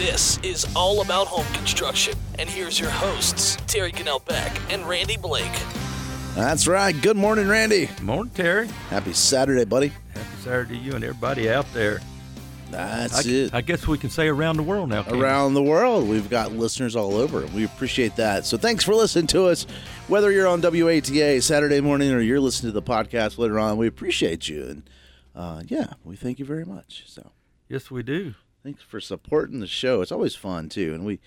This is All About Home Construction, and here's your hosts, Terry Canelbeck and Randy Blake. That's right. Good morning, Randy. Morning, Terry. Happy Saturday, buddy. Happy Saturday to you and everybody out there. That's it. I guess we can say around the world now. Around the world. We've got listeners all over. We appreciate that. So thanks for listening to us. Whether you're on WATA Saturday morning or you're listening to the podcast later on, we appreciate you. And, we thank you very much. So yes, we do. Thanks for supporting the show. It's always fun, too. And we,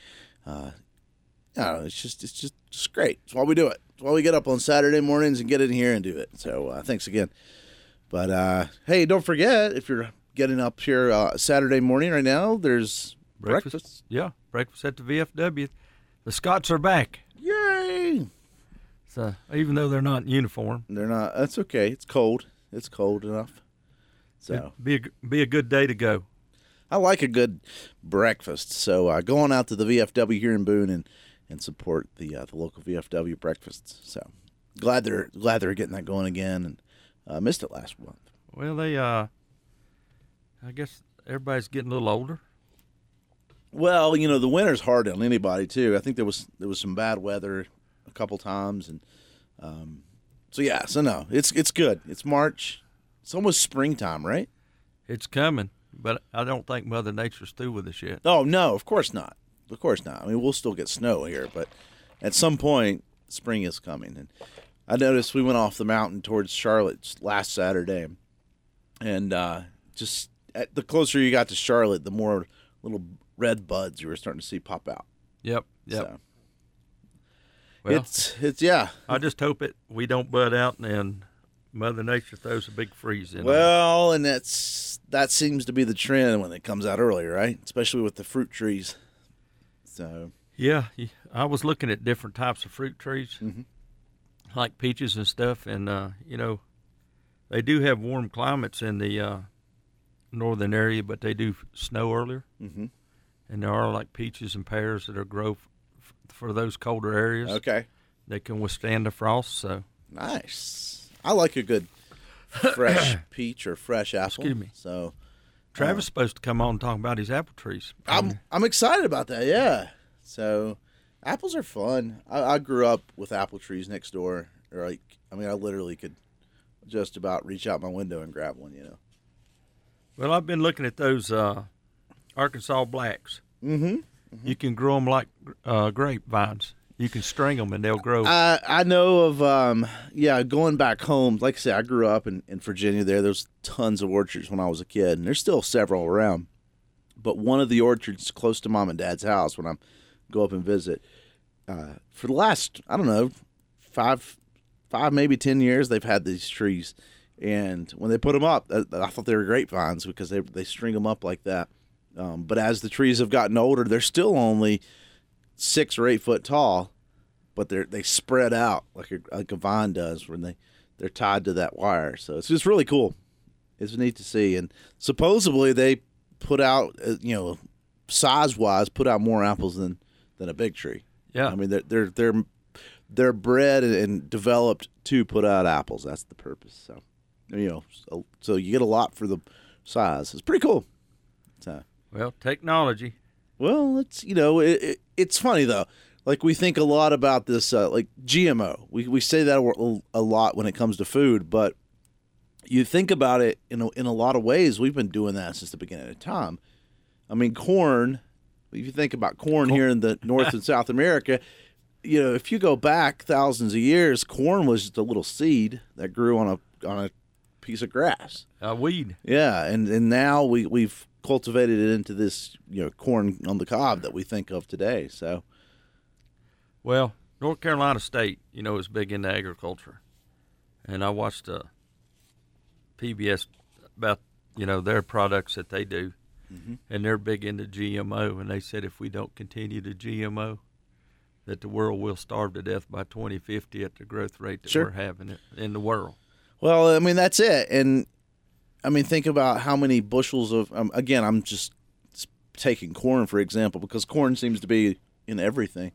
it's great. It's why we do it. It's why we get up on Saturday mornings and get in here and do it. So thanks again. But, hey, don't forget, if you're getting up here Saturday morning right now, there's breakfast. Yeah, breakfast at the VFW. The Scots are back. Yay! So even though they're not in uniform. They're not. That's okay. It's cold. It's cold enough. So it'd be a good day to go. I like a good breakfast. So go on out to the VFW here in Boone and support the local VFW breakfasts. So glad they're getting that going again, and missed it last month. Well, they I guess everybody's getting a little older. Well, you know, the winter's hard on anybody, too. I think there was some bad weather a couple times, and no, it's good. It's March. It's almost springtime, right? It's coming, but I don't think Mother Nature's through with us yet. Oh, no, of course not. Of course not. I mean, we'll still get snow here, but at some point, spring is coming. And I noticed we went off the mountain towards Charlotte last Saturday, and just... The closer you got to Charlotte, the more little red buds you were starting to see pop out. Yep. So, well, it's yeah. I just hope we don't bud out and then Mother Nature throws a big freeze in. Well, there. And that seems to be the trend when it comes out early, right? Especially with the fruit trees. So yeah, I was looking at different types of fruit trees, mm-hmm. like peaches and stuff, and they do have warm climates in the. Northern area, but they do snow earlier, mm-hmm. and there are like peaches and pears that are grow for those colder areas. Okay, they can withstand the frost. So nice. I like a good fresh peach or fresh apple. Excuse me. So Travis is supposed to come on and talk about his apple trees. I'm excited about that. Yeah. So apples are fun. I grew up with apple trees next door. I literally could just about reach out my window and grab one. You know. Well, I've been looking at those Arkansas blacks. Mm-hmm. Mm-hmm. You can grow them like grapevines. You can string them, and they'll grow. I know of, going back home. Like I said, I grew up in Virginia there. There's tons of orchards when I was a kid, and there's still several around. But one of the orchards close to Mom and Dad's house when I go up and visit, for the last, I don't know, five maybe 10 years, they've had these trees. And when they put them up, I thought they were grapevines because they string them up like that. But as the trees have gotten older, they're still only 6 or 8 foot tall, but they spread out like a vine does when they're tied to that wire. So it's just really cool. It's neat to see. And supposedly they put out, size-wise, put out more apples than a big tree. Yeah, I mean they're bred and developed to put out apples. That's the purpose. So. So you get a lot for the size. It's pretty cool. So. Well, technology. Well, it's it's funny though. Like we think a lot about this, like GMO. We say that a lot when it comes to food, but you think about it in a lot of ways. We've been doing that since the beginning of time. I mean, corn. If you think about corn here in the North and South America. If you go back thousands of years, corn was just a little seed that grew on a piece of grass, a weed. Yeah, and now we've cultivated it into this corn on the cob that we think of today. So, well, North Carolina State, is big into agriculture, and I watched a PBS about their products that they do, mm-hmm. and they're big into GMO, and they said if we don't continue to GMO. That the world will starve to death by 2050 at the growth rate that we're having in the world. Well, I mean, that's it. And, I mean, think about how many bushels of, again, I'm just taking corn, for example, because corn seems to be in everything.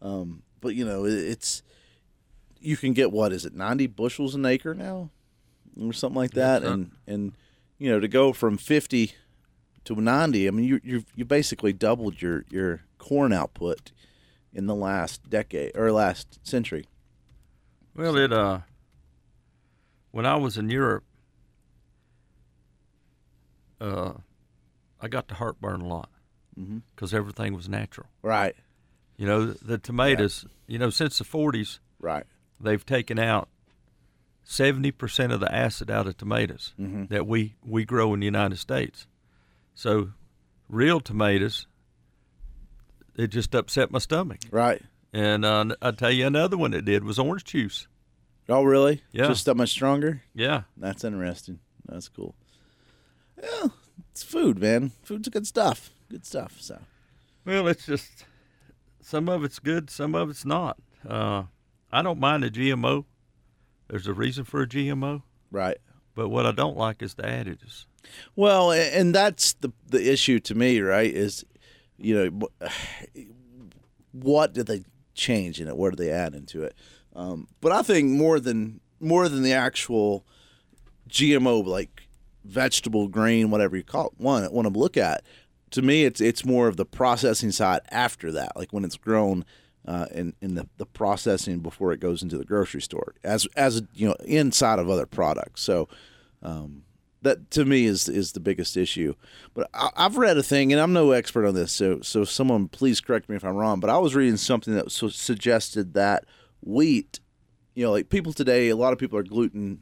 But, you can get, 90 bushels an acre now? Or something like that. And to go from 50 to 90, I mean, you basically doubled your corn output in the last decade or last century. Well, it when I was in Europe, I got the heartburn a lot because everything was natural. Right. You know, the tomatoes, you know, since the 40s, they've taken out 70% of the acid out of tomatoes that we grow in the United States. So real tomatoes, it just upset my stomach. Right. And I tell you, another one it did was orange juice. Oh, really? Yeah. Just that much stronger? Yeah. That's interesting. That's cool. Yeah, it's food, man. Food's good stuff. Good stuff. So, well, it's just some of it's good, some of it's not. I don't mind a GMO. There's a reason for a GMO. Right. But what I don't like is the additives. Well, and that's the issue to me, right, is, you know, what do they change in it? What do they add into it? But I think more than the actual GMO, like vegetable, grain, whatever you call it, one to look at, to me, it's more of the processing side after that, like when it's grown in the processing before it goes into the grocery store, as you know, inside of other products. So that to me is the biggest issue. But I've read a thing, and I'm no expert on this, so someone please correct me if I'm wrong. But I was reading something that suggested that wheat, you know, like people today, a lot of people are gluten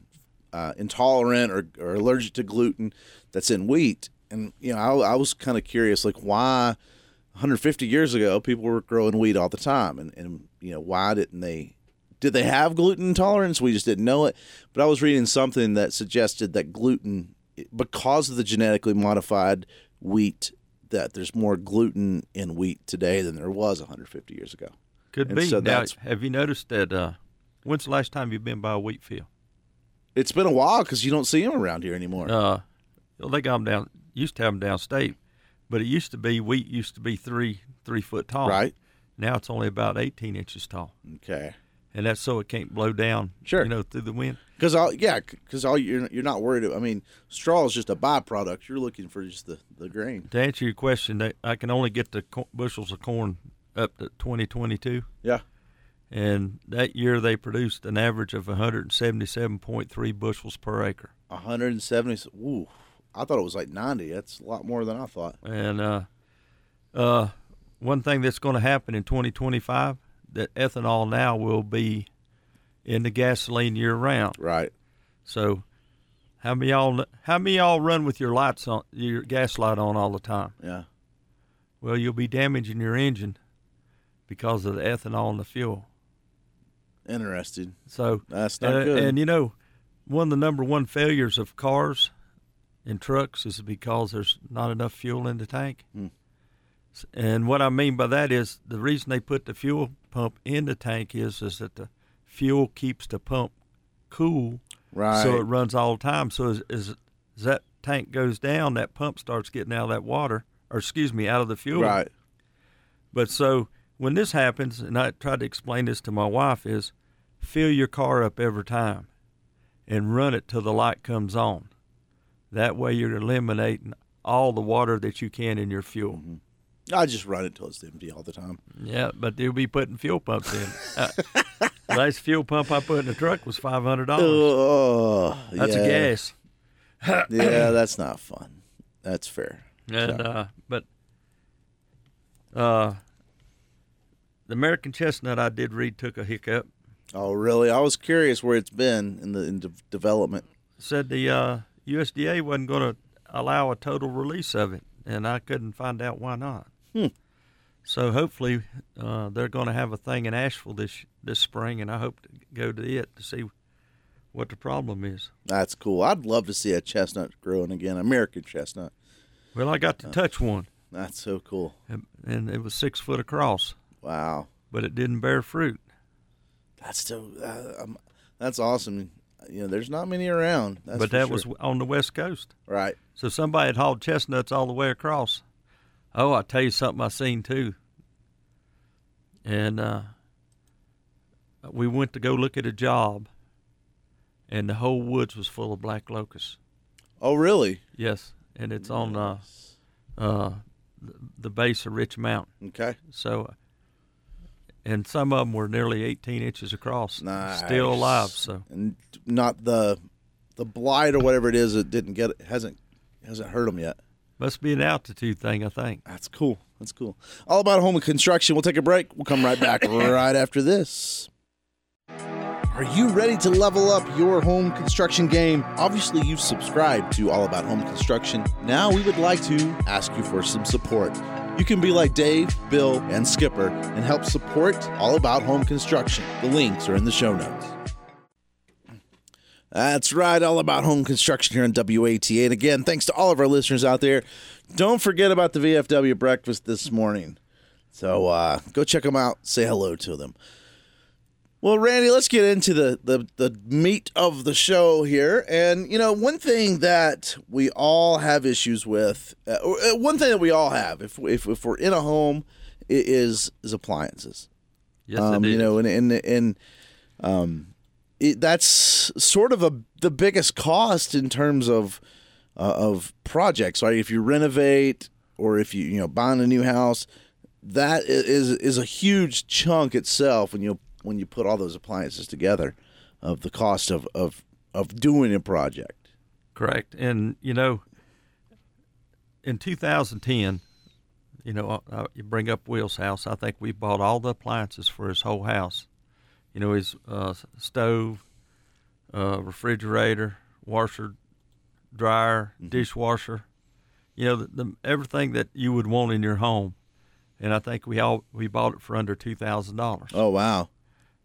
intolerant or allergic to gluten that's in wheat. And, you know, I was kind of curious, like, why 150 years ago people were growing wheat all the time, and you know, why didn't they? Did they have gluten intolerance? We just didn't know it. But I was reading something that suggested that gluten, because of the genetically modified wheat, that there's more gluten in wheat today than there was 150 years ago. Could and be. So now, have you noticed that? When's the last time you've been by a wheat field? It's been a while because you don't see them around here anymore. Well, they got them down. Used to have them downstate, but it used to be wheat used to be three foot tall. Right. Now it's only about 18 inches tall. Okay. And that's so it can't blow down. Sure. You know, through the wind. Because you're not worried. I mean, straw is just a byproduct. You're looking for just the grain. To answer your question, I can only get the bushels of corn up to 2022. Yeah. And that year they produced an average of 177.3 bushels per acre. 170. Ooh. I thought it was like 90. That's a lot more than I thought. And one thing that's going to happen in 2025, that ethanol now will be in the gasoline year-round. Right. So how many y'all run with your lights on, your gas light on all the time? Yeah. Well, you'll be damaging your engine because of the ethanol in the fuel. Interesting. So that's not good. And, you know, one of the number one failures of cars in trucks is because there's not enough fuel in the tank. Mm. And what I mean by that is the reason they put the fuel pump in the tank is that the fuel keeps the pump cool. Right. So it runs all the time. So as that tank goes down, that pump starts getting out of that water, or excuse me, out of the fuel. Right. But so when this happens, and I tried to explain this to my wife, is fill your car up every time and run it till the light comes on. That way you're eliminating all the water that you can in your fuel. Mm-hmm. I just run it till it's empty all the time. Yeah, but they'll be putting fuel pumps in. The last fuel pump I put in the truck was $500. Oh, that's a gas. Yeah, that's not fun. That's fair. And so. But the American chestnut I did read took a hiccup. Oh, really? I was curious where it's been in development. Said the USDA wasn't going to allow a total release of it, and I couldn't find out why not. Hmm. So hopefully they're going to have a thing in Asheville this spring, and I hope to go to it to see what the problem is. That's cool. I'd love to see a chestnut growing again, American chestnut. Well, I got to touch one. That's so cool. And it was 6 foot across. Wow. But it didn't bear fruit. That's awesome. You know, there's not many around. But that was on the West Coast. Right. So somebody had hauled chestnuts all the way across. Oh, I'll tell you something I seen, too. And we went to go look at a job, and the whole woods was full of black locusts. Oh, really? Yes. And it's on the base of Rich Mountain. Okay. So, and some of them were nearly 18 inches across, nice. Still alive. So, and not the blight or whatever it is, it didn't get, it hasn't hurt them yet. Must be an altitude thing, I think. That's cool. That's cool. All About Home and Construction. We'll take a break. We'll come right back right after this. Are you ready to level up your home construction game? Obviously, you've subscribed to All About Home Construction. Now we would like to ask you for some support. You can be like Dave, Bill, and Skipper and help support All About Home Construction. The links are in the show notes. That's right, All About Home Construction here on WATA. And again, thanks to all of our listeners out there. Don't forget about the VFW breakfast this morning. So go check them out. Say hello to them. Well, Randy, let's get into the meat of the show here. And, you know, one thing that we all have issues with, one thing that we all have, if we're in a home, is appliances. Yes, it is. You know, that's sort of the biggest cost in terms of projects. Right? If you renovate or if you buying a new house, that is a huge chunk itself when you put all those appliances together, of the cost of doing a project. Correct, and in 2010, you bring up Will's house. I think we bought all the appliances for his whole house. His stove, refrigerator, washer, dryer, mm-hmm. dishwasher, everything that you would want in your home. And I think we bought it for under $2,000. Oh, wow.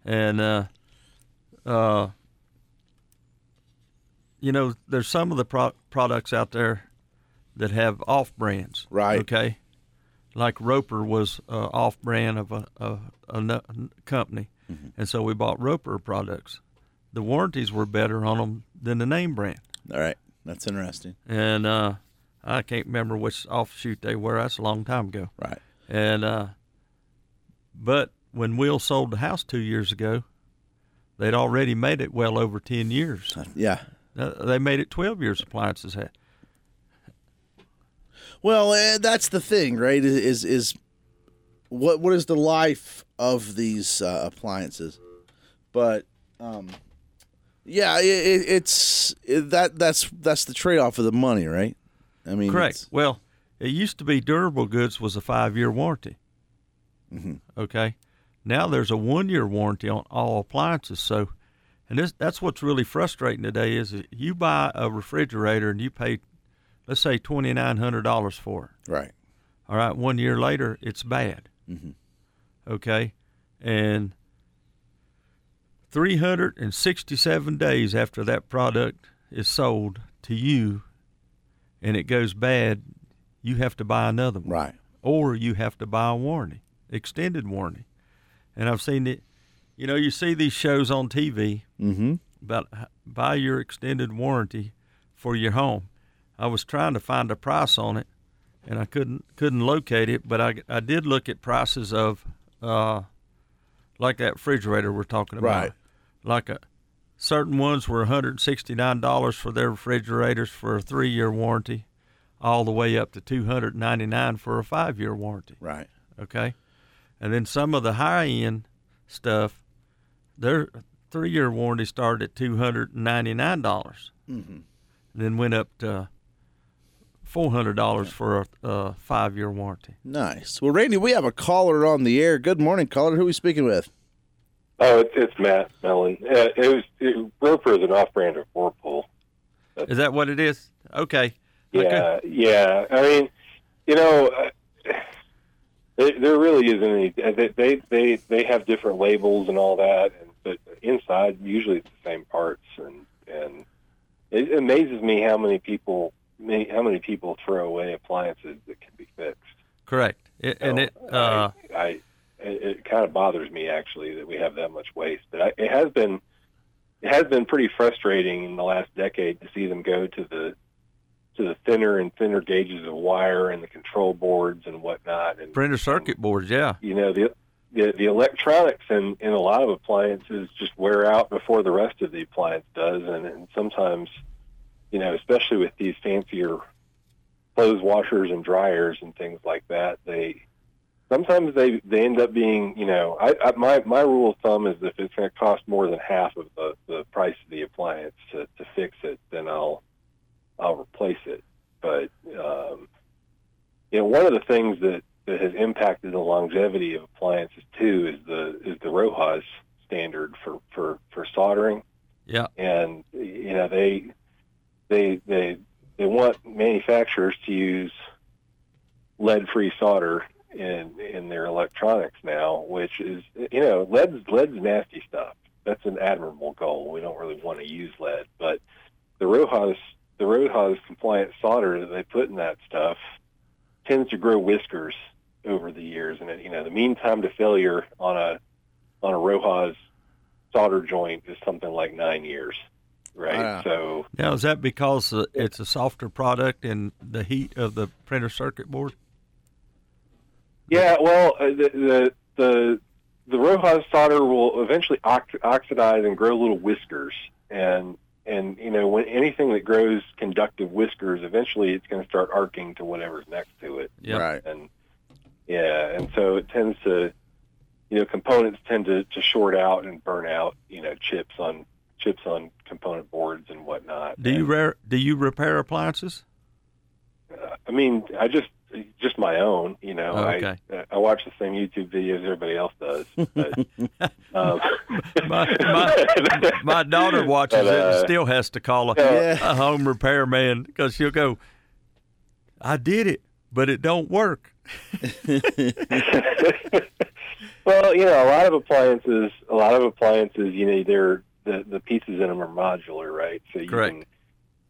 And, there's some of the products out there that have off-brands. Right. Okay. Like Roper was off-brand of a company. Mm-hmm. And so we bought Roper products. The warranties were better on them than the name brand. All right. That's interesting. And I can't remember which offshoot they were. That's a long time ago. Right. And but when Will sold the house 2 years ago, they'd already made it well over 10 years. Yeah. They made it 12 years appliances had. Well, that's the thing, right, is what is the life of these appliances? But that's the trade-off of the money, right? I mean, correct. Well, it used to be durable goods was a 5-year warranty. Mm-hmm. Okay, now there's a 1-year warranty on all appliances. So, and that's what's really frustrating today is that you buy a refrigerator and you pay, let's say, $2,900 for it. Right. All right. 1 year later, it's bad. Mm-hmm. Okay, and 367 days after that product is sold to you, and it goes bad, you have to buy another one. Right. Or you have to buy a warranty, extended warranty. And I've seen it, you see these shows on TV mm-hmm. about buy your extended warranty for your home. I was trying to find a price on it, and I couldn't locate it, but I did look at prices of like that refrigerator we're talking about. Right. Like certain ones were $169 for their refrigerators for a 3-year warranty, all the way up to $299 for a 5-year warranty. Right. Okay. And then some of the high-end stuff, their 3-year warranty started at $299. Mm-hmm. Then went up to $400 for a 5-year warranty. Nice. Well, Randy, we have a caller on the air. Good morning, caller. Who are we speaking with? Oh, it's Matt Mellon. Roper is an off-brand of Whirlpool. Is that what it is? Okay. Yeah, okay. Yeah. I mean, there really isn't any. They have different labels and all that, but inside usually it's the same parts. And it amazes me how many people throw away appliances that can be fixed. Correct. It kind of bothers me actually that we have that much waste. But it has been pretty frustrating in the last decade to see them go to the thinner and thinner gauges of wire and the control boards and whatnot. And printer circuit boards, yeah. The electronics in a lot of appliances just wear out before the rest of the appliance does. And sometimes, especially with these fancier clothes washers and dryers and things like that. Sometimes they end up being, my rule of thumb is if it's going to cost more than half of the price of the appliance to fix it, then I'll replace it. But, one of the things that has impacted the longevity of appliances too is the RoHS standard for soldering. Yeah. And, they want manufacturers to use lead-free solder in their electronics now, which is, lead's nasty stuff. That's an admirable goal. We don't really want to use lead, but the RoHS compliant solder that they put in that stuff tends to grow whiskers over the years, and the mean time to failure on a RoHS solder joint is something like 9 years, right? So now, is that because it's a softer product and the heat of the printer circuit board? Yeah, well, the RoHS solder will eventually oxidize and grow little whiskers, and when anything that grows conductive whiskers, eventually it's going to start arcing to whatever's next to it. Yeah, right. And so it tends to, components tend to short out and burn out. Chips on component boards and whatnot. Do you repair appliances? Just my own, okay. I watch the same YouTube videos everybody else does. But, my daughter watches it and still has to call a home repair man because she'll go, I did it, but it don't work. Well, a lot of appliances, they're the pieces in them are modular, right? So you Correct.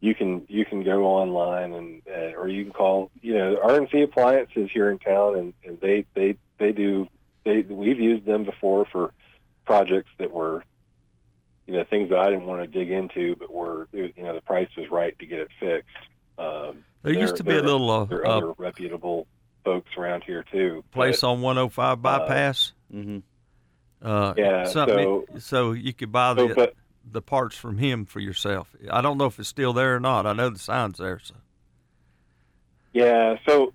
You can go online or you can call, R&C Appliances here in town, and we've used them before for projects that were, things that I didn't want to dig into, but were, the price was right to get it fixed. There used to be a little, there are other reputable folks around here too. Place on 105 bypass. So you could buy the parts from him for yourself. I don't know if it's still there or not. I know the sign's there. So. Yeah. So,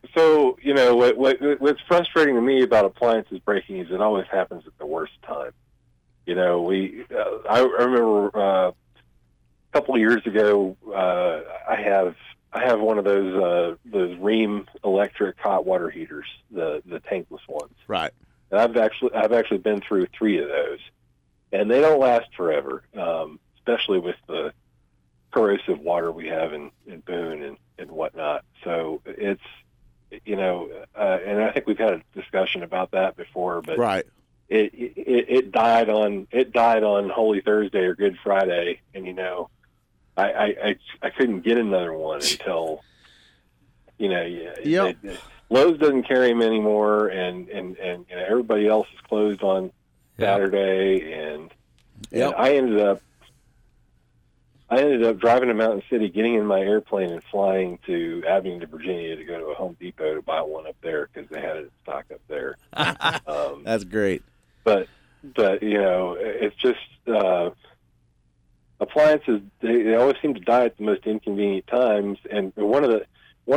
what's frustrating to me about appliances breaking is it always happens at the worst time. I remember, a couple of years ago, I have one of those Rheem electric hot water heaters, the tankless ones. Right. And I've actually been through 3 of those. And they don't last forever, especially with the corrosive water we have in Boone and whatnot. So it's, and I think we've had a discussion about that before, but right. it died on Holy Thursday or Good Friday. And, I couldn't get another one until, yep. Lowe's doesn't carry them anymore. And everybody else is closed on Saturday, and I ended up driving to Mountain City, getting in my airplane, and flying to Abingdon, Virginia, to go to a Home Depot to buy one up there because they had it in stock up there. That's great. But it's just appliances. They always seem to die at the most inconvenient times, and one of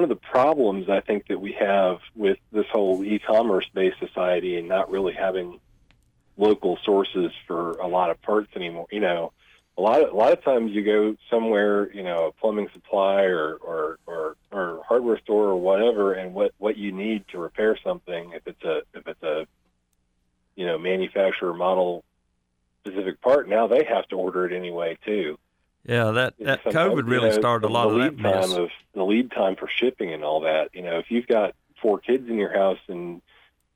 the problems I think that we have with this whole e-commerce-based society and not really having local sources for a lot of parts anymore. A lot of times you go somewhere, a plumbing supply or hardware store or whatever, and what you need to repair something, if it's a manufacturer model specific part, now they have to order it anyway too. Yeah, that COVID really started a lot of that mess. The lead time for shipping and all that. If you've got 4 kids in your house and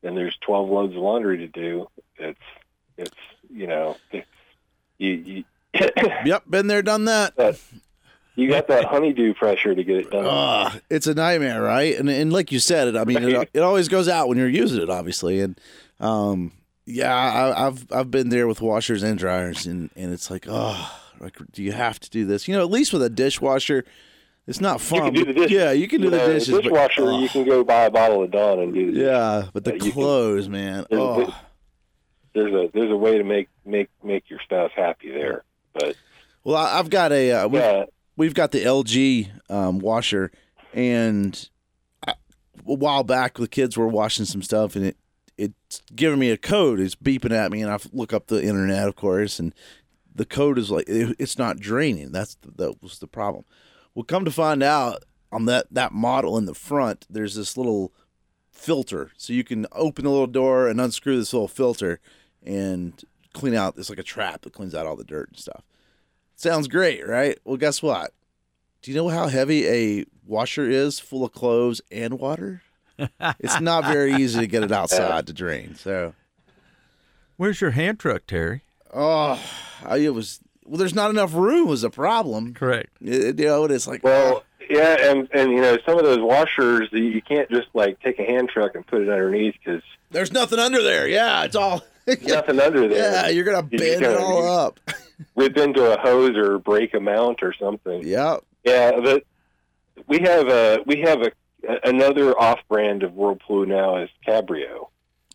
there's 12 loads of laundry to do, It's Yep, been there, done that. You got that honeydew pressure to get it done. It's a nightmare, right? And like you said, it always goes out when you're using it, obviously. And I've been there with washers and dryers, and it's like, do you have to do this? At least with a dishwasher, it's not fun. You can do the dishes. Yeah, you can do the dishes. The dishwasher, but, you can go buy a bottle of Dawn and do the dishes. Yeah, but the clothes, man. There's a way to make your spouse happy there. But well, I've got we've got the LG washer, and a while back, the kids were watching some stuff, and it's giving me a code. It's beeping at me, and I look up the internet, of course, and the code is like, it's not draining. That was the problem. Well, come to find out, on that model in the front, there's this little filter. So you can open the little door and unscrew this little filter and clean out. It's like a trap that cleans out all the dirt and stuff. Sounds great, right? Well, guess what? Do you know how heavy a washer is full of clothes and water? It's not very easy to get it outside to drain. So, where's your hand truck, Terry? Oh, there's not enough room was a problem. Correct. It's like... Well, yeah, and some of those washers, you can't just, like, take a hand truck and put it underneath because... There's nothing under there. Yeah, it's all... Nothing under there. Yeah, you're going to bend it all up. Rip into a hose or break a mount or something. Yeah. Yeah, but we have another off-brand of Whirlpool now is Cabrio.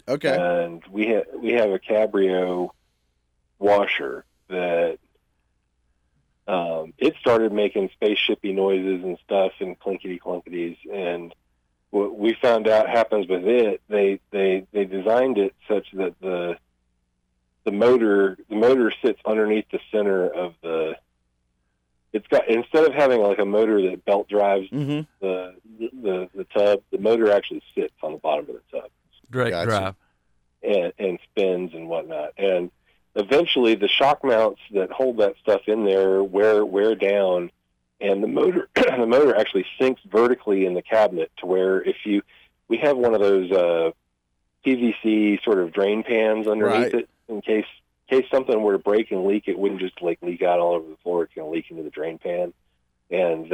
Okay. And we have a Cabrio washer that... it started making spaceship-y noises and stuff and clinkety-clunkities, and what we found out happens with it, they designed it such that the motor sits underneath the center of the... It's got, instead of having like a motor that belt drives the tub, the motor actually sits on the bottom of the tub. Direct drive. And spins and whatnot, and eventually, the shock mounts that hold that stuff in there wear down, and the motor actually sinks vertically in the cabinet to where we have one of those PVC sort of drain pans underneath it in case something were to break and leak, it wouldn't just like leak out all over the floor. It's going to leak into the drain pan, and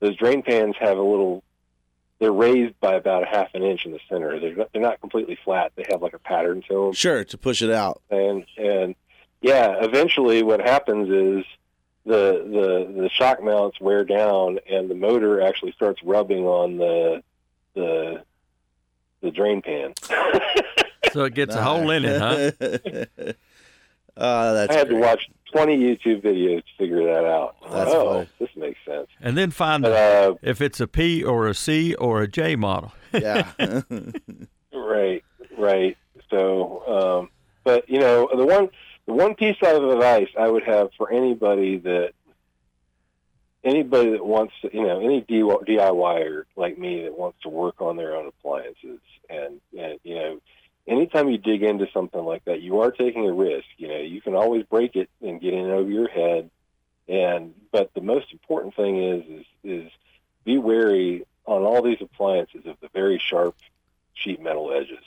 those drain pans have they're raised by about a half an inch in the center. They're not completely flat. They have like a pattern to them. Sure, to push it out. And yeah, eventually what happens is the shock mounts wear down, and the motor actually starts rubbing on the drain pan. So it gets a hole in it, huh? I had to watch 20 YouTube videos to figure that out. That's cool. This makes sense. And then find out if it's a P or a C or a J model. Yeah. Right. So, but the one piece of advice I would have for anybody that wants to, any DIYer like me that wants to work on their own appliances, and anytime you dig into something like that, you are taking a risk. You can always break it and get in over your head. But the most important thing is be wary on all these appliances of the very sharp sheet metal edges.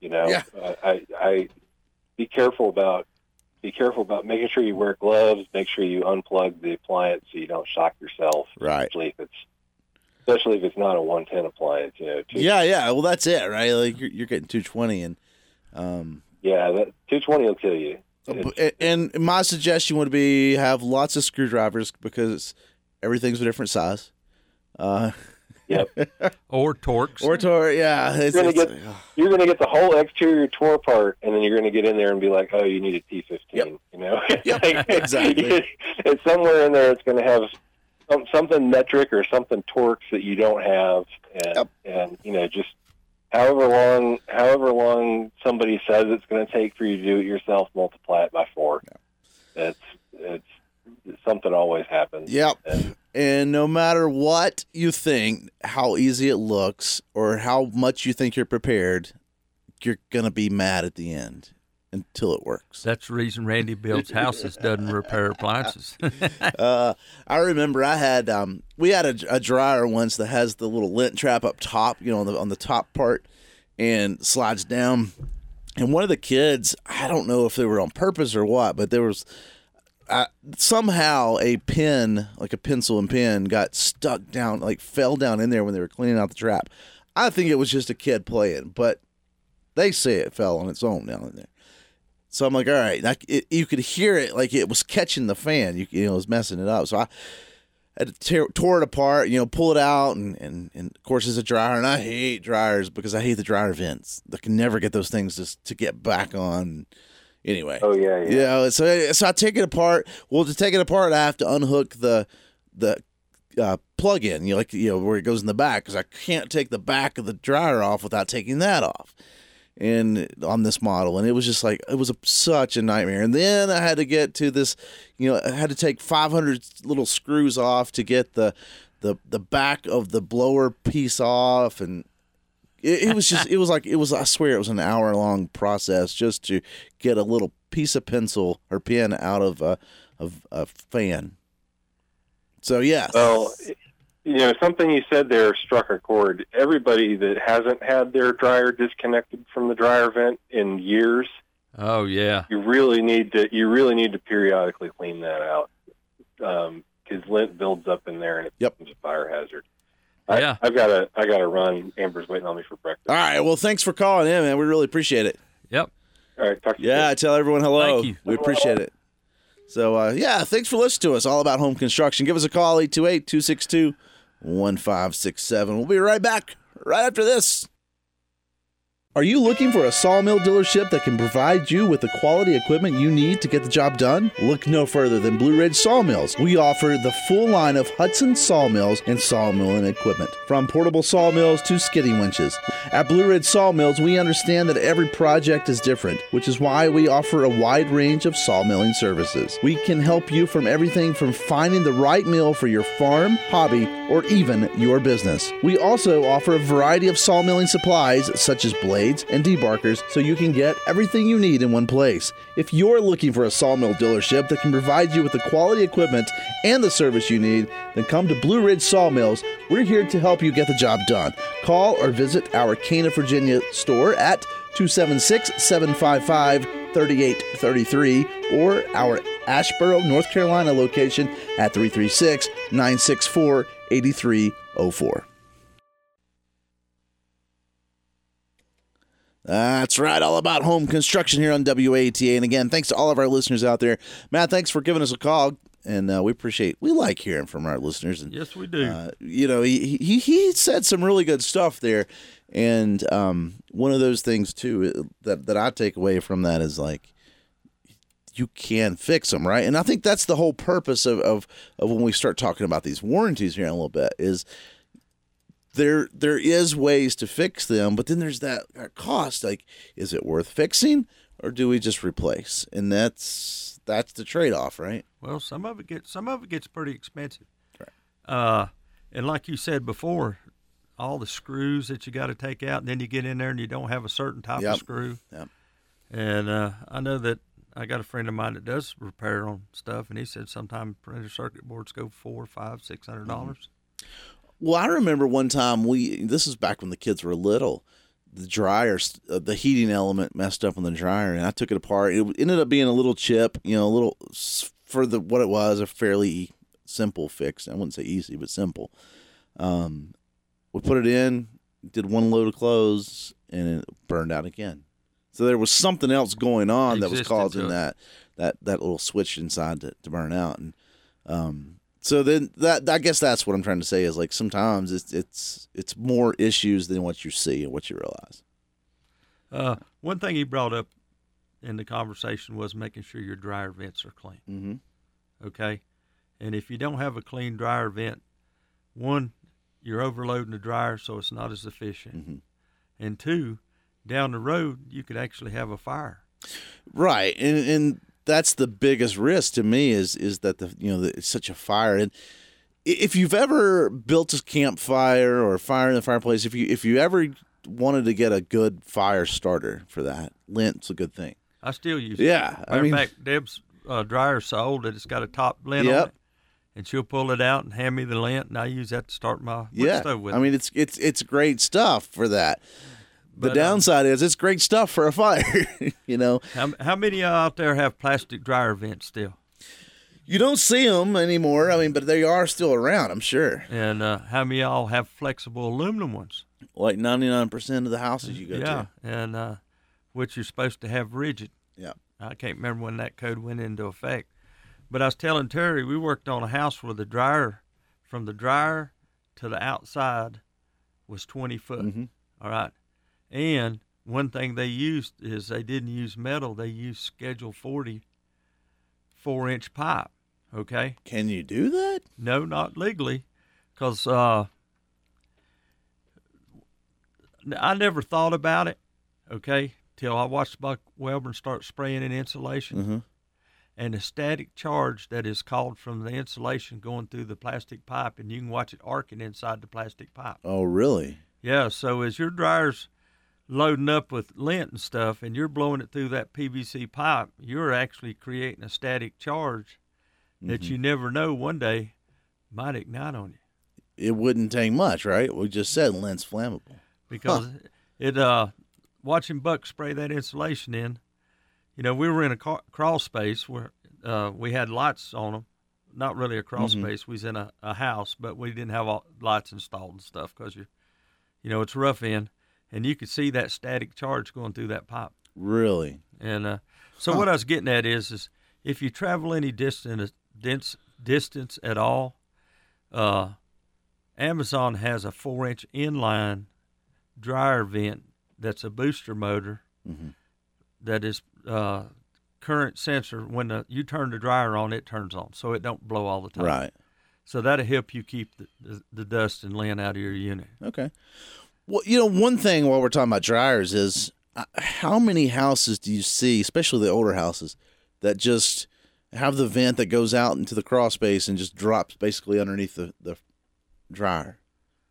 Yeah. I be careful about making sure you wear gloves. Make sure you unplug the appliance so you don't shock yourself. Right. Especially if it's not a 110 appliance. Yeah. Well, that's it, right? Like you're getting 220 and. Yeah, that 220 will kill you. And my suggestion would be have lots of screwdrivers because everything's a different size. Yep. Or Torx. Yeah. You're going to get the whole exterior tore part, and then you're going to get in there and be like, oh, you need a T15. Yep. Yep. Like, exactly. It's somewhere in there it's going to have something metric or something Torx that you don't have. And just... However long somebody says it's going to take for you to do it yourself, multiply it by 4. Yeah. It's something always happens. Yep. And no matter what you think, how easy it looks, or how much you think you're prepared, you're going to be mad at the end until it works. That's the reason Randy builds houses, doesn't repair appliances. I remember we had a dryer once that has the little lint trap up top, on the top part, and slides down. And one of the kids, I don't know if they were on purpose or what, but there was somehow a pin, like a pencil and pen, got stuck down, like fell down in there when they were cleaning out the trap. I think it was just a kid playing, but they say it fell on its own down in there. So I'm like, all right, you could hear it like it was catching the fan. It was messing it up. So I had to tore it apart, pull it out. And of course, it's a dryer. And I hate dryers because I hate the dryer vents. I can never get those things just to get back on. Anyway. Oh, yeah. So I take it apart. Well, to take it apart, I have to unhook the plug-in, where it goes in the back, because I can't take the back of the dryer off without taking that off. And on this model, and it was just like, it was such a nightmare. And then I had to get to this, I had to take 500 little screws off to get the back of the blower piece off. And it was I swear it was an hour long process just to get a little piece of pencil or pen out of a fan. So, yes. Well, something you said there struck a chord. Everybody that hasn't had their dryer disconnected from the dryer vent in years. Oh yeah. You really need to periodically clean that out, because lint builds up in there and it becomes a fire hazard. Yeah. I gotta run. Amber's waiting on me for breakfast. All right. Well, thanks for calling in, man. We really appreciate it. Yep. All right. Talk to you. Yeah. Soon. Tell everyone hello. Thank you. We appreciate it. So thanks for listening to us. All About Home Construction. Give us a call 828-262. 1567. We'll be right back, right after this. Are you looking for a sawmill dealership that can provide you with the quality equipment you need to get the job done? Look no further than Blue Ridge Sawmills. We offer the full line of Hudson sawmills and sawmilling equipment, from portable sawmills to skidding winches. At Blue Ridge Sawmills, we understand that every project is different, which is why we offer a wide range of sawmilling services. We can help you from everything from finding the right mill for your farm, hobby, or even your business. We also offer a variety of sawmilling supplies, such as blades and debarkers, so you can get everything you need in one place. If you're looking for a sawmill dealership that can provide you with the quality equipment and the service you need, then come to Blue Ridge Sawmills. We're here to help you get the job done. Call or visit our Cana, Virginia store at 276-755-3833 or our Asheboro, North Carolina location at 336-964-8304. That's right. All About Home Construction here on WATA. And again, thanks to all of our listeners out there. Matt, thanks for giving us a call. And we like hearing from our listeners. And, yes, we do. He said some really good stuff there. And one of those things, too, that I take away from that is, like, you can fix them, right? And I think that's the whole purpose of when we start talking about these warranties here in a little bit is – There is ways to fix them, but then there's that cost. Like, is it worth fixing, or do we just replace? And that's the trade-off, right? Well, some of it gets pretty expensive, right? And like you said before, all the screws that you got to take out, and then you get in there and you don't have a certain type of screw. Yep. And I know that I got a friend of mine that does repair on stuff, and he said sometimes printed circuit boards go $400, $500, $600. Well, I remember one time this was back when the kids were little, the dryer, the heating element messed up on the dryer, and I took it apart. It ended up being a little chip, what it was, a fairly simple fix. I wouldn't say easy, but simple. We put it in, did one load of clothes, and it burned out again. So there was something else going on that was causing that little switch inside to burn out. And, so then that, I guess that's what I'm trying to say is, like, sometimes it's more issues than what you see and what you realize. One thing he brought up in the conversation was making sure your dryer vents are clean. Mm-hmm. Okay. And if you don't have a clean dryer vent, one, you're overloading the dryer, so it's not as efficient. Mm-hmm. And two, down the road, you could actually have a fire. Right. And that's the biggest risk to me is that it's such a fire. And if you've ever built a campfire or a fire in the fireplace, if you ever wanted to get a good fire starter for that, lint's a good thing. I still use it. Yeah, in fact, Deb's dryer's so old that it's got a top lint on it, and she'll pull it out and hand me the lint, and I use that to start my stove with. I mean, it's great stuff for that. The downside is it's great stuff for a fire, How many of y'all out there have plastic dryer vents still? You don't see them anymore, but they are still around, I'm sure. And how many of y'all have flexible aluminum ones? Like 99% of the houses you go to. Yeah, and which you're supposed to have rigid. Yeah. I can't remember when that code went into effect. But I was telling Terry, we worked on a house where the dryer, from the dryer to the outside, was 20 foot. Mm-hmm. All right. And one thing they used is they didn't use metal. They used Schedule 40 4-inch pipe, okay? Can you do that? No, not legally. because I never thought about it, okay, till I watched Buck Welborn start spraying in insulation. Mm-hmm. And the static charge that is called from the insulation going through the plastic pipe, and you can watch it arcing inside the plastic pipe. Oh, really? Yeah, so as your dryer's loading up with lint and stuff, and you're blowing it through that PVC pipe, you're actually creating a static charge that you never know one day might ignite on you. It wouldn't take much, right? We just said lint's flammable. Because watching Buck spray that insulation in, you know, we were in a crawl space where we had lights on them. Not really a crawl space. We was in a house, but we didn't have all lights installed and stuff because, you know, it's rough in. And you could see that static charge going through that pipe. Really? And so what I was getting at is if you travel any distance at all, Amazon has a 4-inch inline dryer vent that's a booster motor that is – current sensor. When you turn the dryer on, it turns on, so it don't blow all the time. Right. So that'll help you keep the dust and lint out of your unit. Okay. Well, you know, one thing while we're talking about dryers is how many houses do you see, especially the older houses, that just have the vent that goes out into the crawl space and just drops basically underneath the dryer,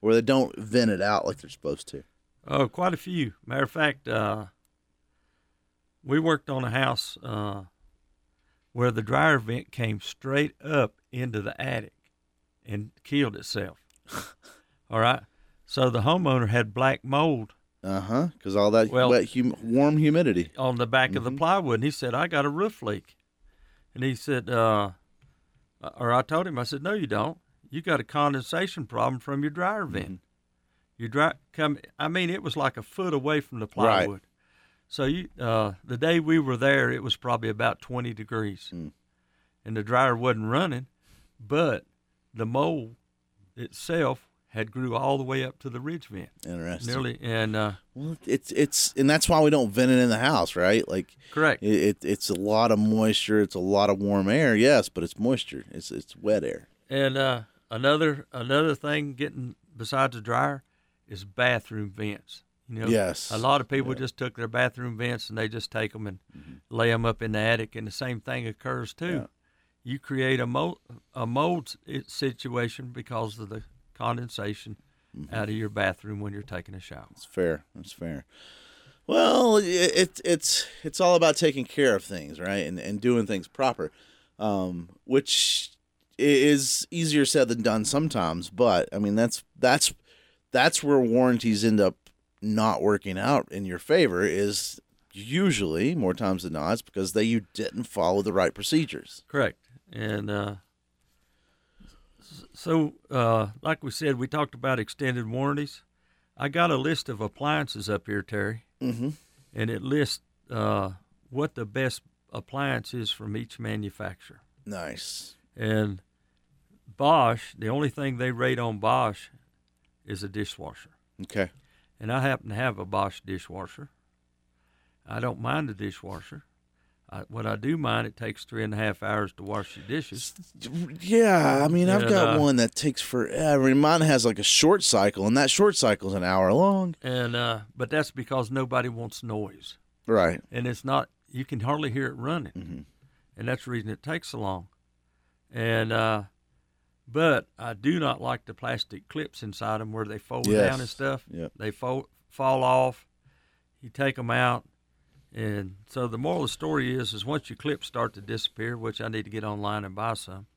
where they don't vent it out like they're supposed to? Oh, quite a few. Matter of fact, we worked on a house where the dryer vent came straight up into the attic and killed itself. All right? So the homeowner had black mold. Uh-huh, because all that warm humidity. On the back of the plywood. And he said, I got a roof leak. And he said, I told him, I said, no, you don't. You got a condensation problem from your dryer vent. It was like a foot away from the plywood. Right. So the day we were there, it was probably about 20 degrees, and the dryer wasn't running, but the mold itself had grew all the way up to the ridge vent. Interesting. Nearly, and and that's why we don't vent it in the house, right? Like correct. It's a lot of moisture. It's a lot of warm air, yes, but it's moisture. It's wet air. And another thing, getting besides the dryer, is bathroom vents. You know, yes. A lot of people just took their bathroom vents and they just take them and lay them up in the attic, and the same thing occurs too. Yeah. You create a mold situation because of the condensation out of your bathroom when you're taking a shower. That's fair. Well, it's all about taking care of things, right, and doing things proper, which is easier said than done sometimes. But I mean, that's where warranties end up not working out in your favor, is usually more times than not it's because you didn't follow the right procedures. Correct. And so like we said, we talked about extended warranties. I got a list of appliances up here, Terry, and it lists what the best appliance is from each manufacturer. Nice. And Bosch, the only thing they rate on Bosch is a dishwasher. Okay. And I happen to have a Bosch dishwasher. I don't mind the dishwasher. What I do mind, it takes 3.5 hours to wash your dishes. Yeah, I mean, I've got one that takes forever. Mine has like a short cycle, and that short cycle is an hour long. And but that's because nobody wants noise. Right. And it's not, you can hardly hear it running. And that's the reason it takes so long. And but I do not like the plastic clips inside them where they fold down and stuff. Yep. They fall off. You take them out. And so the moral of the story is once your clips start to disappear, which I need to get online and buy some,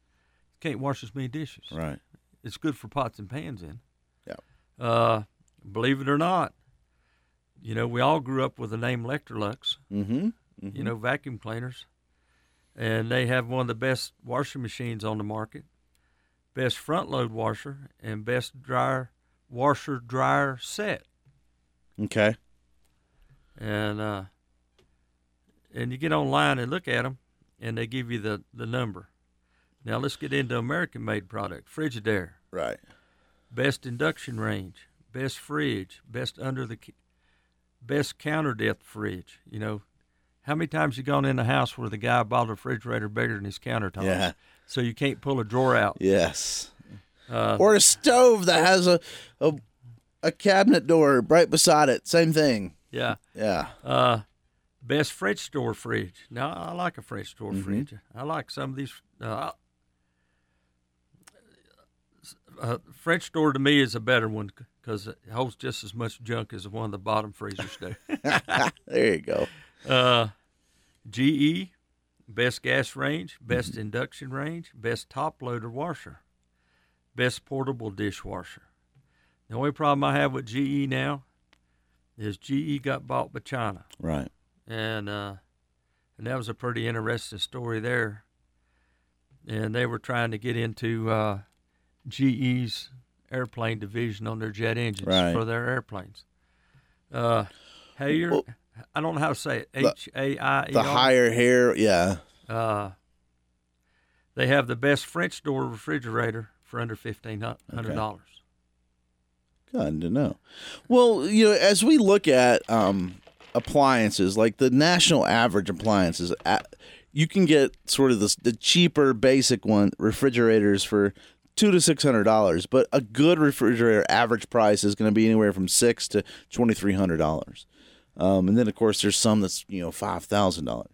you can't wash as many dishes. Right. It's good for pots and pans in. Yeah. Believe it or not, you know, we all grew up with the name Electrolux, you know, vacuum cleaners. And they have one of the best washing machines on the market. Best front load washer and best dryer set. Okay. And and you get online and look at them, and they give you the number. Now let's get into American made product. Frigidaire. Right. Best induction range, best fridge, best best counter depth fridge. You know, how many times you gone in a house where the guy bought a refrigerator bigger than his countertop? Yeah. So you can't pull a drawer out. Yes. Or a stove that has a cabinet door right beside it. Same thing. Yeah. Yeah. Best French door fridge. Now, I like a French door fridge. I like some of these. French door to me is a better one because it holds just as much junk as the one the bottom freezers do. There you go. GE, best gas range, best induction range, best top loader washer, best portable dishwasher. The only problem I have with GE now is GE got bought by China. Right. And that was a pretty interesting story there. And they were trying to get into GE's airplane division on their jet engines for their airplanes. Haier, I don't know how to say it. H-A-I-E-R. The Haier hair, yeah. They have the best French door refrigerator for under $1,500. Okay. Good to know. Well, you know, as we look at appliances, like the national average appliances, you can get sort of the cheaper basic one refrigerators for $200 to $600, but a good refrigerator average price is going to be anywhere from $600 to $2,300. And then of course there's some that's, you know, $5,000.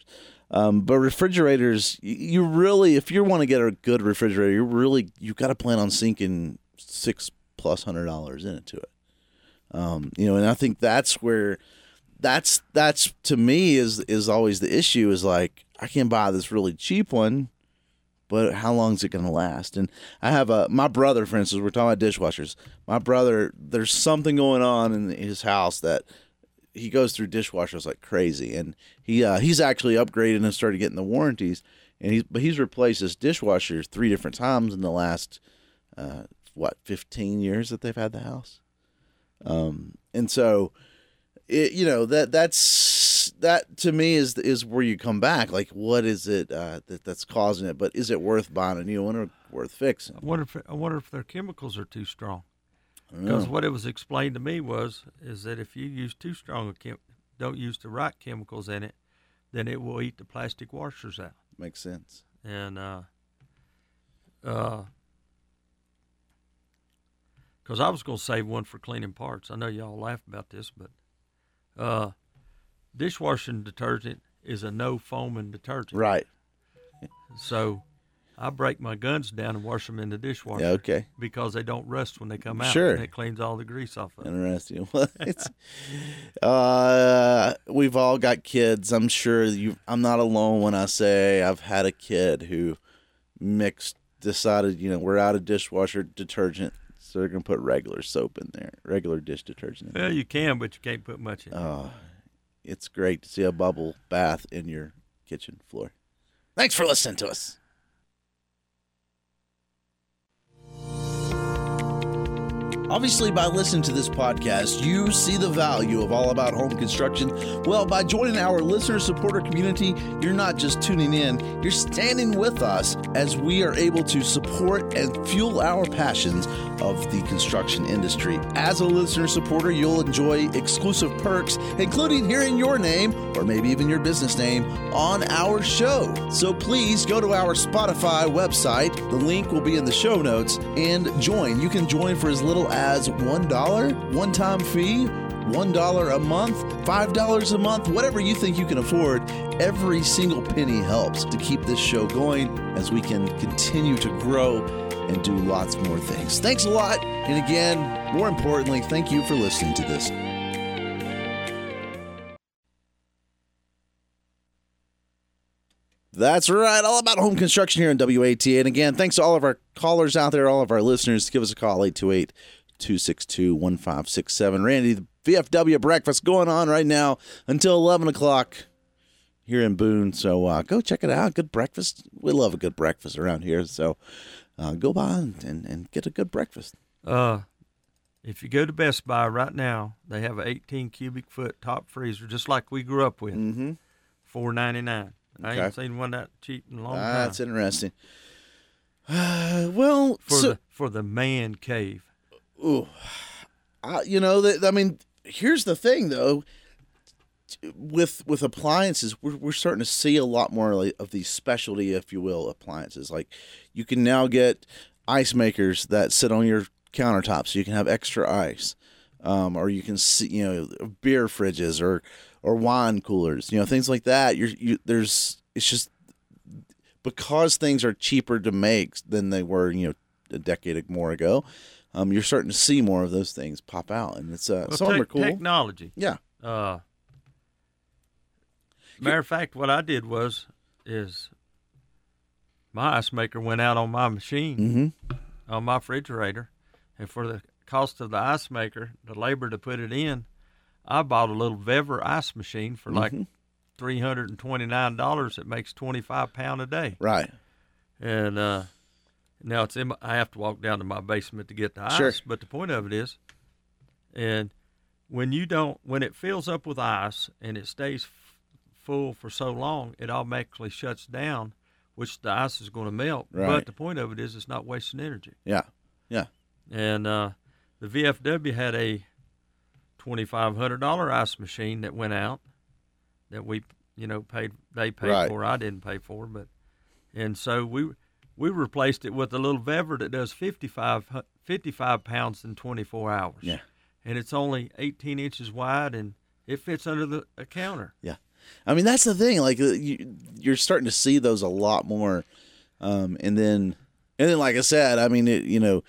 But refrigerators, you really, if you want to get a good refrigerator, you really, you've got to plan on sinking $600+ into it. You know, and I think that's where that's to me is always the issue is like, I can buy this really cheap one, but how long is it going to last? And I have my brother, for instance, we're talking about dishwashers. My brother, there's something going on in his house that he goes through dishwashers like crazy. And he's actually upgraded and started getting the warranties. And he's replaced his dishwasher 3 different times in the last, 15 years that they've had the house. And so, it, you know, that to me is where you come back. Like, what is it that's causing it? But is it worth buying a new one or worth fixing? I wonder if their chemicals are too strong. Because what it was explained to me is that if you use too strong don't use the right chemicals in it, then it will eat the plastic washers out. Makes sense. And because I was going to save one for cleaning parts. I know y'all laugh about this, but dishwashing detergent is a no foaming detergent. Right. So I break my guns down and wash them in the dishwasher. Yeah, okay. Because they don't rust when they come out. Sure. And it cleans all the grease off of them. Interesting. Well, it's, we've all got kids. I'm sure I'm not alone when I say I've had a kid who decided, you know, we're out of dishwasher detergent. So they're going to put regular soap in there, regular dish detergent. Well, you can, but you can't put much in there. It's great to see a bubble bath in your kitchen floor. Thanks for listening to us. Obviously, by listening to this podcast, you see the value of All About Home Construction. Well, by joining our listener-supporter community, you're not just tuning in, you're standing with us as we are able to support and fuel our passions of the construction industry. As a listener-supporter, you'll enjoy exclusive perks, including hearing your name, or maybe even your business name, on our show. So please go to our Spotify website. The link will be in the show notes, and join. You can join for as little as $1, one-time fee, $1 a month, $5 a month, whatever you think you can afford. Every single penny helps to keep this show going as we can continue to grow and do lots more things. Thanks a lot. And again, more importantly, thank you for listening to this. That's right. All About Home Construction here on WATA. And again, thanks to all of our callers out there, all of our listeners. Give us a call, 828-262-1567. Randy, the VFW breakfast going on right now until 11 o'clock here in Boone. So go check it out. Good breakfast. We love a good breakfast around here. So go by and get a good breakfast. If you go to Best Buy right now, they have an 18-cubic-foot top freezer, just like we grew up with, $4.99. Okay. I ain't seen one that cheap in a long time. That's interesting. Well, for the man cave. Ooh, here's the thing though. With appliances, we're starting to see a lot more of these specialty, if you will, appliances. Like you can now get ice makers that sit on your countertop so you can have extra ice, or you can see, you know, beer fridges or wine coolers, you know, things like that. There's it's just because things are cheaper to make than they were, you know, a decade or more ago. You're starting to see more of those things pop out, and it's some of them are cool. Technology, yeah. Matter of fact, what I did is my ice maker went out on my machine, mm-hmm. on my refrigerator, and for the cost of the ice maker, the labor to put it in, I bought a little Vever ice machine for like $329. It makes 25 pound a day. Right. And now it's in my, I have to walk down to my basement to get the ice. Sure. But the point of it is, and when it fills up with ice and it stays full for so long, it automatically shuts down, which the ice is going to melt. Right. But the point of it is, it's not wasting energy. Yeah, yeah. And the VFW had a $2,500 ice machine that went out that we, you know, paid. They paid right. for. I didn't pay for, but and so we replaced it with a little Vever that does 55 pounds in 24 hours. Yeah, and it's only 18 inches wide, and it fits under a counter. Yeah. I mean, that's the thing. Like, you're starting to see those a lot more, and then, like I said, I mean, it, you know,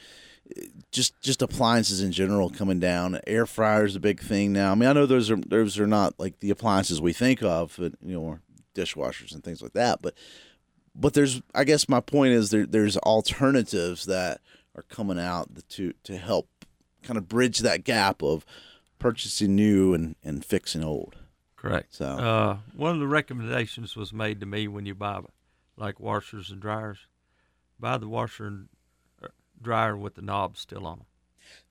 just appliances in general coming down. Air fryers is a big thing now. I mean, I know those are not like the appliances we think of, but, you know, dishwashers and things like that. But there's, I guess, my point is there's alternatives that are coming out to help kind of bridge that gap of purchasing new and fixing old. Right. So one of the recommendations was made to me when you buy, like, washers and dryers, buy the washer and dryer with the knobs still on them.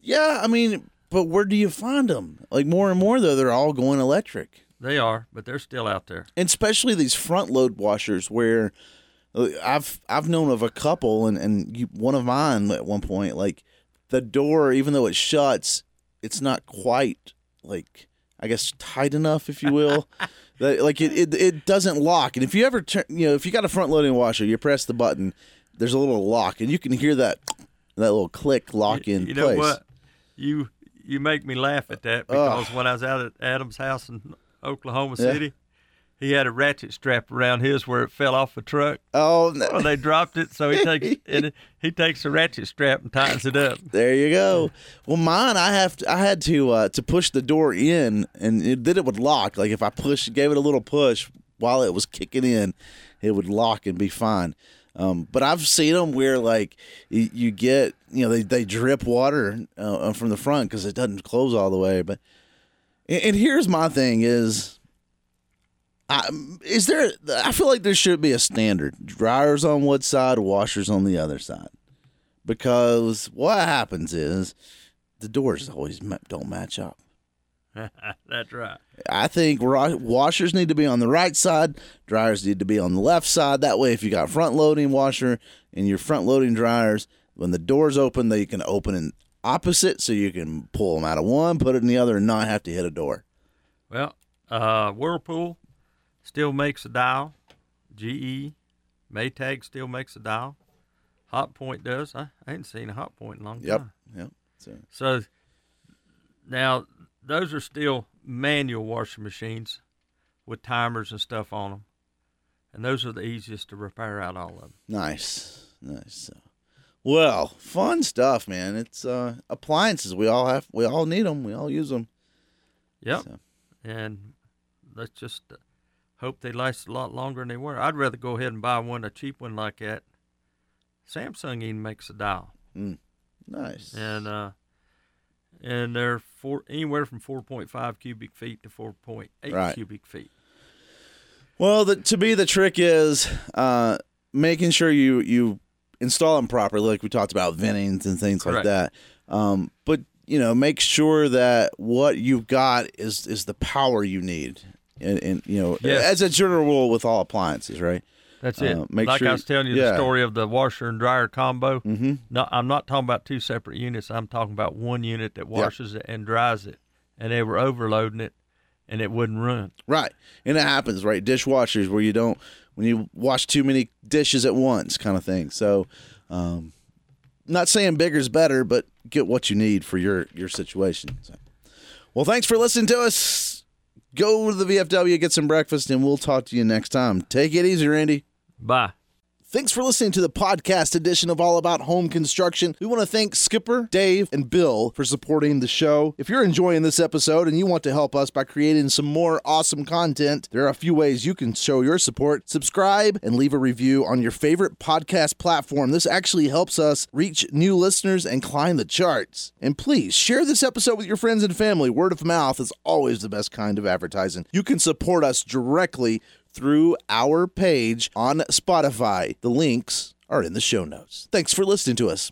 Yeah, I mean, but where do you find them? Like, more and more, though, they're all going electric. They are, but they're still out there. And especially these front load washers, where I've known of a couple, and one of mine at one point, like, the door, even though it shuts, it's not quite like, I guess, tight enough, if you will, that, like, it doesn't lock. And if you ever if you got a front loading washer, you press the button, there's a little lock, and you can hear that little click lock in place. You know place. What? You make me laugh at that, because when I was out at Adam's house in Oklahoma City, he had a ratchet strap around his where it fell off a truck. Oh, no. Well, they dropped it, so he takes the ratchet strap and tightens it up. There you go. Well, mine, I had to push the door in, then it would lock. Like, if I gave it a little push while it was kicking in, it would lock and be fine. But I've seen them where, like, you get, you know, they drip water from the front because it doesn't close all the way. But and here's my thing is. I feel like there should be a standard. Dryers on one side, washers on the other side. Because what happens is the doors always don't match up. That's right. I think washers need to be on the right side. Dryers need to be on the left side. That way, if you got front-loading washer and your front-loading dryers, when the doors open, they can open in opposite, so you can pull them out of one, put it in the other, and not have to hit a door. Well, Whirlpool still makes a dial. GE, Maytag still makes a dial. Hotpoint does. I ain't seen a Hotpoint in a long time. Yep. So now those are still manual washing machines with timers and stuff on them, and those are the easiest to repair out all of them. Nice. Well, fun stuff, man. It's appliances. We all need them. We all use them. Yep. So. And let's just. Hope they last a lot longer than they were. I'd rather go ahead and buy a cheap one like that. Samsung even makes a dial. Nice. And they're anywhere from 4.5 cubic feet to 4.8 cubic feet. Well, the trick is making sure you install them properly, like we talked about, ventings and things like that. But, you know, make sure that what you've got is the power you need. And you know, as a general rule with all appliances, right? That's it. Like sure I was telling you the story of the washer and dryer combo. Mm-hmm. No, I'm not talking about two separate units. I'm talking about one unit that washes it and dries it, and they were overloading it, and it wouldn't run. Right, and it happens, right? Dishwashers where when you wash too many dishes at once, kind of thing. So, not saying bigger's better, but get what you need for your situation. So, well, thanks for listening to us. Go to the VFW, get some breakfast, and we'll talk to you next time. Take it easy, Randy. Bye. Thanks for listening to the podcast edition of All About Home Construction. We want to thank Skipper, Dave, and Bill for supporting the show. If you're enjoying this episode and you want to help us by creating some more awesome content, there are a few ways you can show your support. Subscribe and leave a review on your favorite podcast platform. This actually helps us reach new listeners and climb the charts. And please share this episode with your friends and family. Word of mouth is always the best kind of advertising. You can support us directly through our page on Spotify. The links are in the show notes. Thanks for listening to us.